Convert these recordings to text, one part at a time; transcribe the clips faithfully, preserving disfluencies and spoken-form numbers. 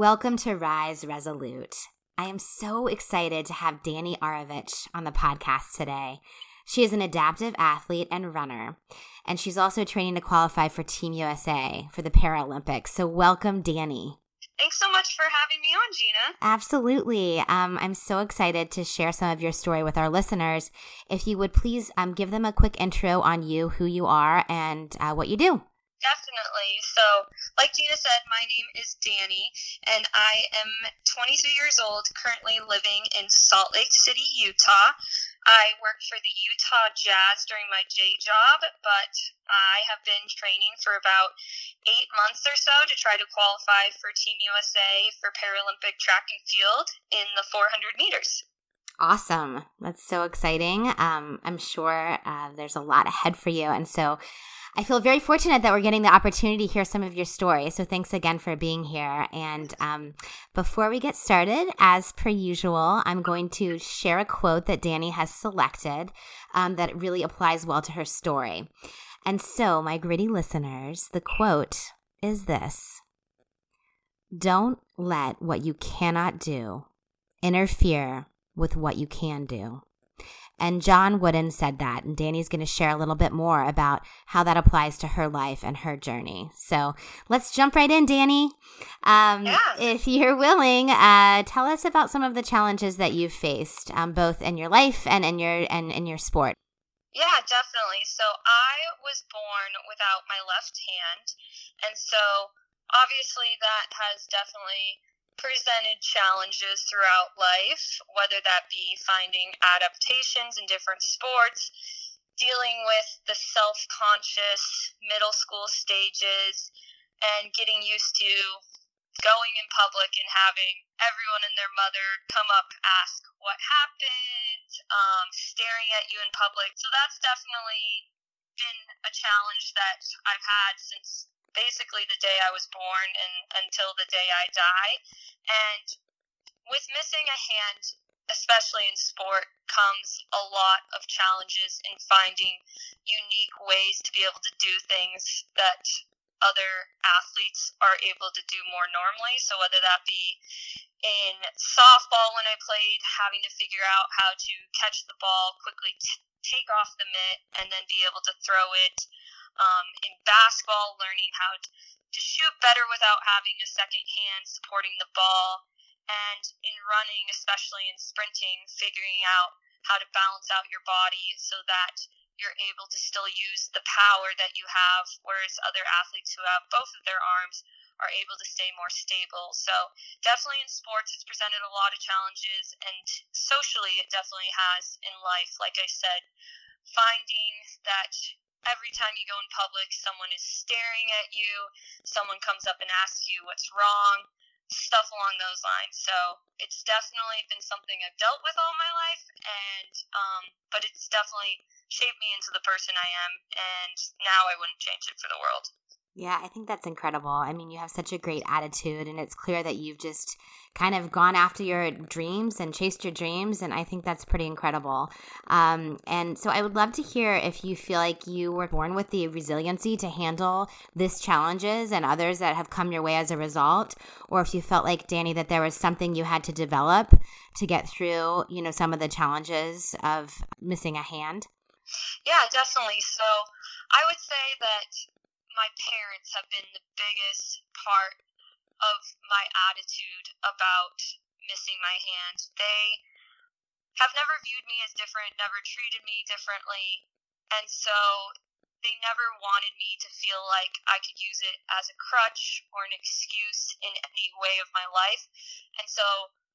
Welcome to Rise Resolute. I am so excited to have Dani Aravich on the podcast today. She is an adaptive athlete and runner, and she's also training to qualify for Team U S A for the Paralympics. So welcome, Dani. Thanks so much for having me on, Gina. Absolutely. Um, I'm so excited to share some of your story with our listeners. If you would please um, give them a quick intro on you, who you are, and uh, what you do. Definitely. So, like Gina said, my name is Dani, and I am twenty-three years old, currently living in Salt Lake City, Utah. I worked for the Utah Jazz during my day job, but I have been training for about eight months or so to try to qualify for Team U S A for Paralympic track and field in the four hundred meters. Awesome. That's so exciting. Um, I'm sure uh, there's a lot ahead for you, and so I feel very fortunate that we're getting the opportunity to hear some of your story, so thanks again for being here. And um, before we get started, as per usual, I'm going to share a quote that Dani has selected um, that really applies well to her story. And so, my gritty listeners, the quote is this: "Don't let what you cannot do interfere with what you can do." And John Wooden said that, and Dani's going to share a little bit more about how that applies to her life and her journey. So let's jump right in, Dani. Um, yeah. If you're willing, uh, tell us about some of the challenges that you've faced, um, both in your life and in your and in your sport. Yeah, definitely. So I was born without my left hand, and so obviously that has definitely presented challenges throughout life, whether that be finding adaptations in different sports, dealing with the self-conscious middle school stages, and getting used to going in public and having everyone and their mother come up, ask what happened, um, staring at you in public. So that's definitely been a challenge that I've had since basically the day I was born and until the day I die. And with missing a hand, especially in sport, comes a lot of challenges in finding unique ways to be able to do things that other athletes are able to do more normally. So whether that be in softball when I played, having to figure out how to catch the ball, quickly t- take off the mitt, and then be able to throw it. Um, in basketball, learning how to shoot better without having a second hand supporting the ball, and in running, especially in sprinting, figuring out how to balance out your body so that you're able to still use the power that you have, whereas other athletes who have both of their arms are able to stay more stable. So definitely in sports, it's presented a lot of challenges, and socially, it definitely has in life. Like I said, finding that every time you go in public, someone is staring at you, someone comes up and asks you what's wrong, stuff along those lines. So it's definitely been something I've dealt with all my life, and um, but it's definitely shaped me into the person I am, and now I wouldn't change it for the world. Yeah, I think that's incredible. I mean, you have such a great attitude, and it's clear that you've just kind of gone after your dreams and chased your dreams, and I think that's pretty incredible. Um, and so I would love to hear if you feel like you were born with the resiliency to handle these challenges and others that have come your way as a result, or if you felt like, Dani, that there was something you had to develop to get through, you know, some of the challenges of missing a hand. Yeah, definitely. So I would say that my parents have been the biggest part of my attitude about missing my hand. They have never viewed me as different, never treated me differently, and so they never wanted me to feel like I could use it as a crutch or an excuse in any way of my life. And so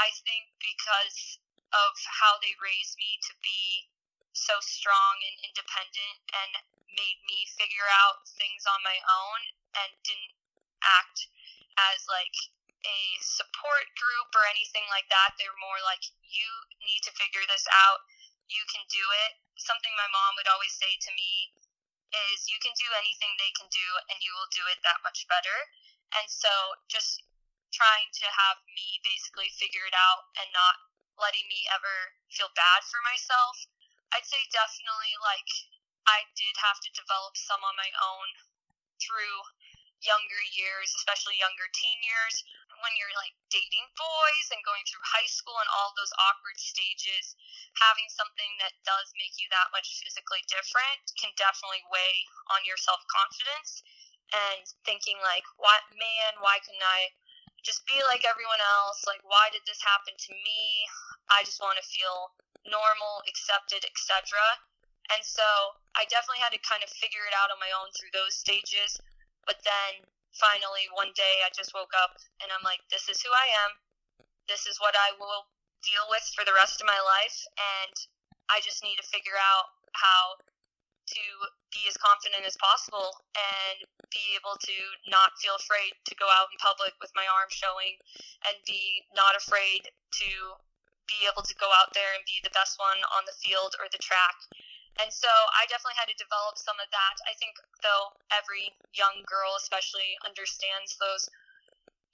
I think because of how they raised me to be so strong and independent and made me figure out things on my own and didn't act as like a support group or anything like that. They're more like, you need to figure this out. You can do it. Something my mom would always say to me is, you can do anything they can do and you will do it that much better. And so just trying to have me basically figure it out and not letting me ever feel bad for myself. I'd say definitely like I did have to develop some on my own through younger years, especially younger teen years, when you're like dating boys and going through high school and all those awkward stages, having something that does make you that much physically different can definitely weigh on your self-confidence, and thinking like, what, man, why couldn't I just be like everyone else? Like, why did this happen to me? I just want to feel normal, accepted, et cetera. And so I definitely had to kind of figure it out on my own through those stages. But then finally one day I just woke up and I'm like, this is who I am. This is what I will deal with for the rest of my life. And I just need to figure out how to be as confident as possible and be able to not feel afraid to go out in public with my arm showing, and be not afraid to be able to go out there and be the best one on the field or the track. And so I definitely had to develop some of that. I think, though, every young girl especially understands those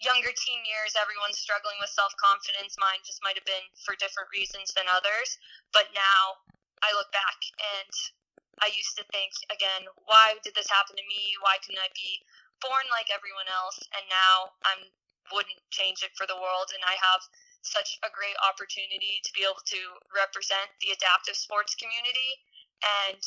younger teen years. Everyone's struggling with self-confidence. Mine just might have been for different reasons than others. But now I look back and I used to think, again, why did this happen to me? Why couldn't I be born like everyone else? And now I wouldn't change it for the world. And I have such a great opportunity to be able to represent the adaptive sports community. And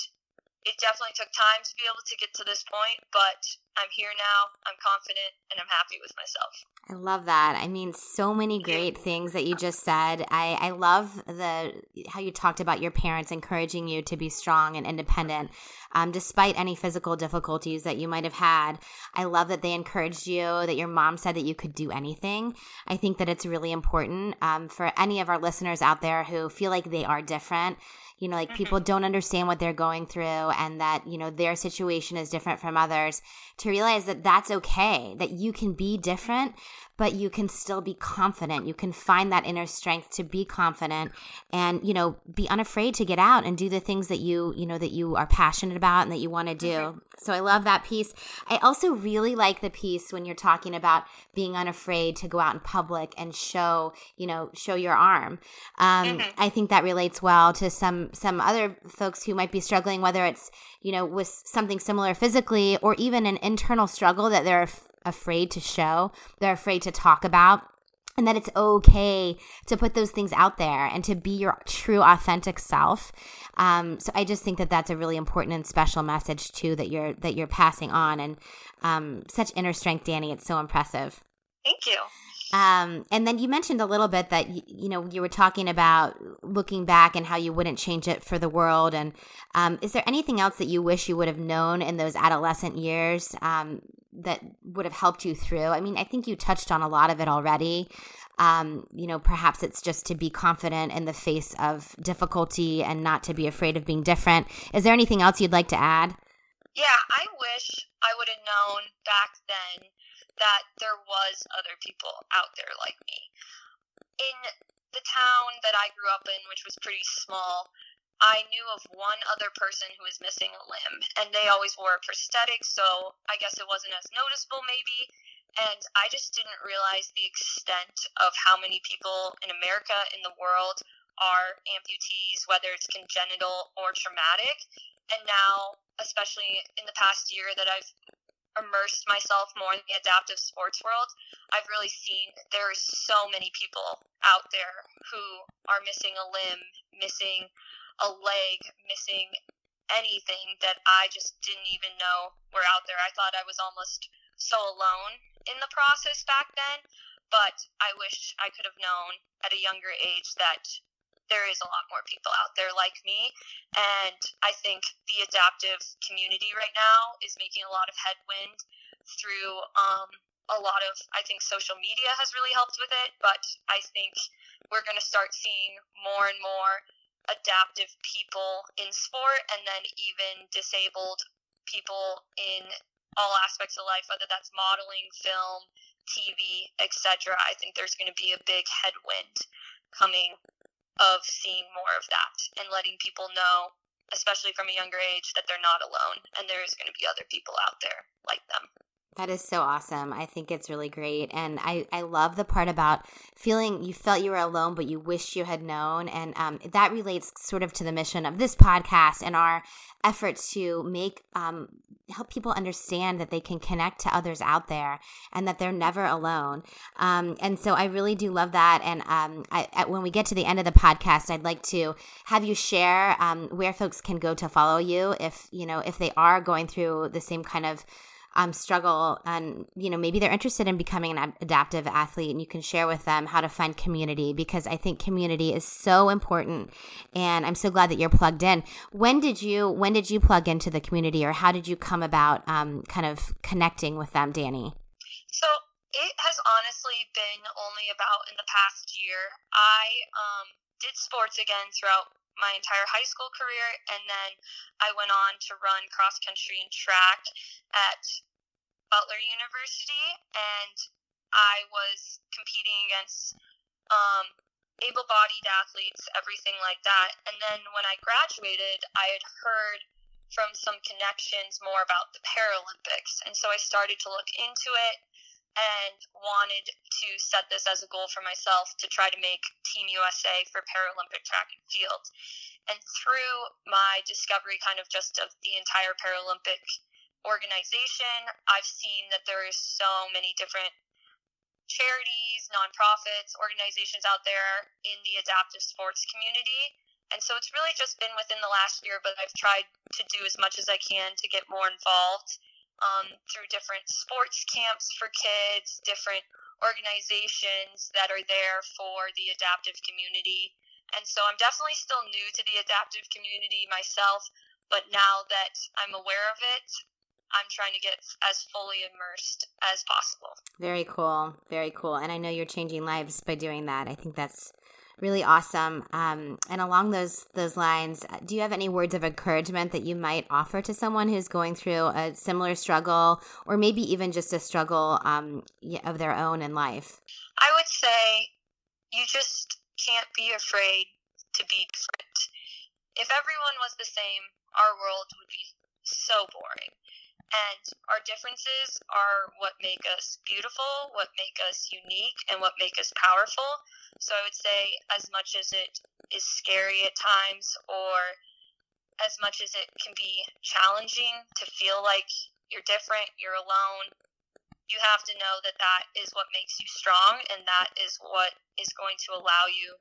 it definitely took time to be able to get to this point, but I'm here now, I'm confident, and I'm happy with myself. I love that. I mean, so many great things that you just said. I, I love the how you talked about your parents encouraging you to be strong and independent, um, despite any physical difficulties that you might have had. I love that they encouraged you, that your mom said that you could do anything. I think that it's really important um, for any of our listeners out there who feel like they are different. You know, like mm-hmm. people don't understand what they're going through, and that, you know, their situation is different from others, to realize that that's okay, that you can be different, but you can still be confident. You can find that inner strength to be confident and, you know, be unafraid to get out and do the things that you, you know, that you are passionate about and that you want to do. Mm-hmm. So I love that piece. I also really like the piece when you're talking about being unafraid to go out in public and show, you know, show your arm. Um, mm-hmm. I think that relates well to some, some other folks who might be struggling, whether it's, you know, with something similar physically or even an internal struggle that they're f- afraid to show, they're afraid to talk about, and that it's okay to put those things out there and to be your true authentic self. Um, so I just think that that's a really important and special message too that you're that you're passing on, and um, such inner strength, Dani. It's so impressive. Thank you. Um, and then you mentioned a little bit that, you, you know, you were talking about looking back and how you wouldn't change it for the world. And um, is there anything else that you wish you would have known in those adolescent years um, that would have helped you through? I mean, I think you touched on a lot of it already. Um, you know, perhaps it's just to be confident in the face of difficulty and not to be afraid of being different. Is there anything else you'd like to add? Yeah, I wish I would have known back then that there was other people out there like me. In the town that I grew up in, which was pretty small, I knew of one other person who was missing a limb, and they always wore a prosthetic, so I guess it wasn't as noticeable maybe, and I just didn't realize the extent of how many people in America, in the world, are amputees, whether it's congenital or traumatic. And now, especially in the past year that I've immersed myself more in the adaptive sports world, I've really seen there are so many people out there who are missing a limb, missing a leg, missing anything that I just didn't even know were out there. I thought I was almost so alone in the process back then, but I wish I could have known at a younger age that there is a lot more people out there like me, and I think the adaptive community right now is making a lot of headwind through um, a lot of, I think social media has really helped with it, but I think we're going to start seeing more and more adaptive people in sport, and then even disabled people in all aspects of life, whether that's modeling, film, T V, et cetera. I think there's going to be a big headwind coming of seeing more of that and letting people know, especially from a younger age, that they're not alone and there's going to be other people out there like them. That is so awesome. I think it's really great. And I, I love the part about feeling you felt you were alone, but you wish you had known. And um, that relates sort of to the mission of this podcast and our efforts to make um, help people understand that they can connect to others out there and that they're never alone. Um, and so I really do love that. And um, I, at, when we get to the end of the podcast, I'd like to have you share um, where folks can go to follow you if, you know, if they are going through the same kind of Um, struggle and, you know, maybe they're interested in becoming an adaptive athlete, and you can share with them how to find community, because I think community is so important. And I'm so glad that you're plugged in. When did you, when did you plug into the community, or how did you come about um, kind of connecting with them, Dani? So it has honestly been only about in the past year. I um, did sports again throughout my entire high school career, and then I went on to run cross country and track at Butler University, and I was competing against um, able-bodied athletes, everything like that. And then when I graduated, I had heard from some connections more about the Paralympics, and so I started to look into it and wanted to set this as a goal for myself to try to make Team U S A for Paralympic track and field. And through my discovery kind of just of the entire Paralympic organization, I've seen that there is so many different charities, nonprofits, organizations out there in the adaptive sports community. And so it's really just been within the last year, but I've tried to do as much as I can to get more involved. Um, through different sports camps for kids, different organizations that are there for the adaptive community. And so I'm definitely still new to the adaptive community myself, but now that I'm aware of it, I'm trying to get as fully immersed as possible. Very cool. Very cool. And I know you're changing lives by doing that. I think that's really awesome. Um, and along those those lines, do you have any words of encouragement that you might offer to someone who's going through a similar struggle, or maybe even just a struggle um, of their own in life? I would say you just can't be afraid to be different. If everyone was the same, our world would be so boring. And our differences are what make us beautiful, what make us unique, and what make us powerful. So I would say, as much as it is scary at times, or as much as it can be challenging to feel like you're different, you're alone, you have to know that that is what makes you strong, and that is what is going to allow you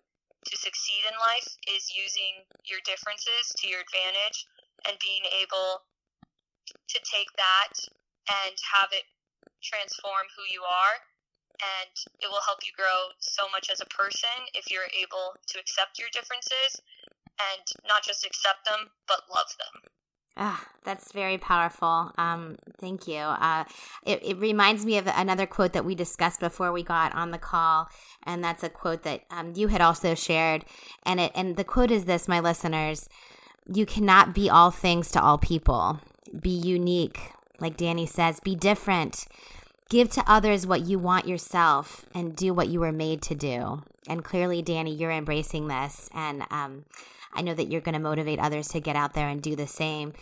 to succeed in life, is using your differences to your advantage and being able to take that and have it transform who you are, and it will help you grow so much as a person if you're able to accept your differences, and not just accept them, but love them. Ah, oh, that's very powerful. Um, thank you. Uh, it, it reminds me of another quote that we discussed before we got on the call, and that's a quote that um, you had also shared, and it and the quote is this, my listeners: you cannot be all things to all people. Be unique, like Dani says, be different, give to others what you want yourself, and do what you were made to do. And clearly, Dani, you're embracing this, and um, I know that you're going to motivate others to get out there and do the same.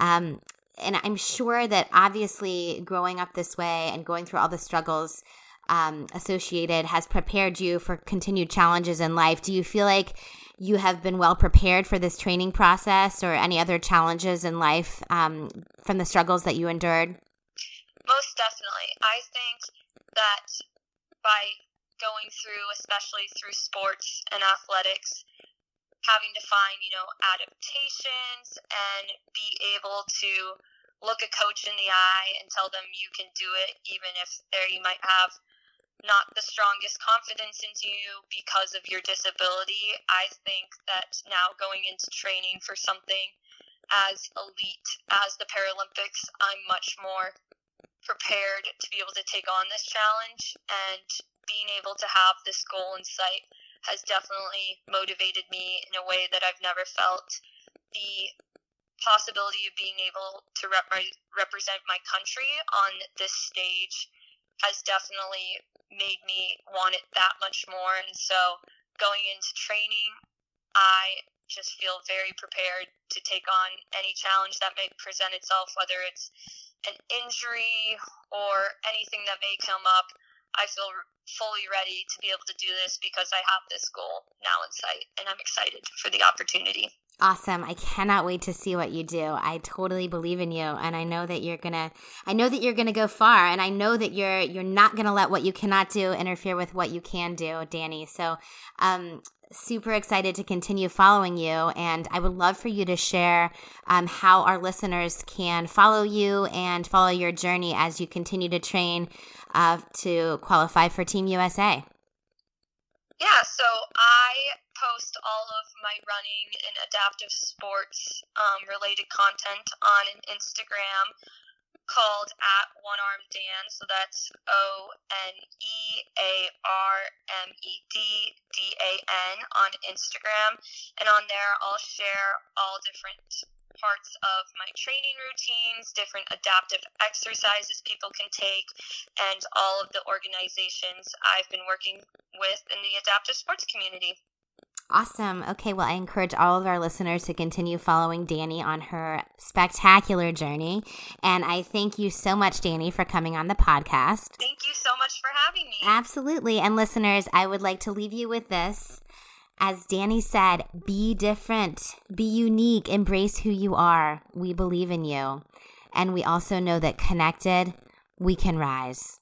Um, and I'm sure that obviously growing up this way and going through all the struggles um, associated has prepared you for continued challenges in life. Do you feel like you have been well prepared for this training process or any other challenges in life um, from the struggles that you endured? Most definitely. I think that by going through, especially through sports and athletics, having to find, you know, adaptations and be able to look a coach in the eye and tell them you can do it, even if there you might have not the strongest confidence into you because of your disability. I think that now going into training for something as elite as the Paralympics, I'm much more prepared to be able to take on this challenge, and being able to have this goal in sight has definitely motivated me in a way that I've never felt. The possibility of being able to rep- represent my country on this stage has definitely made me want it that much more. And so going into training, I just feel very prepared to take on any challenge that may present itself, whether it's an injury or anything that may come up, I feel fully ready to be able to do this because I have this goal now in sight, and I'm excited for the opportunity. Awesome. I cannot wait to see what you do. I totally believe in you, and I know that you're going to I know that you're going to go far, and I know that you're you're not going to let what you cannot do interfere with what you can do, Dani. So, um super excited to continue following you, and I would love for you to share um, how our listeners can follow you and follow your journey as you continue to train uh, to qualify for Team U S A. Yeah, so I post all of my running and adaptive sports um, related content on an Instagram called at One Arm Dan, so that's O N E A R M E D D A N on Instagram, and on there I'll share all different parts of my training routines, different adaptive exercises people can take, and all of the organizations I've been working with in the adaptive sports community. Awesome. Okay, well, I encourage all of our listeners to continue following Dani on her spectacular journey. And I thank you so much, Dani, for coming on the podcast. Thank you so much for having me. Absolutely. And listeners, I would like to leave you with this. As Dani said, be different, be unique, embrace who you are. We believe in you. And we also know that connected, we can rise.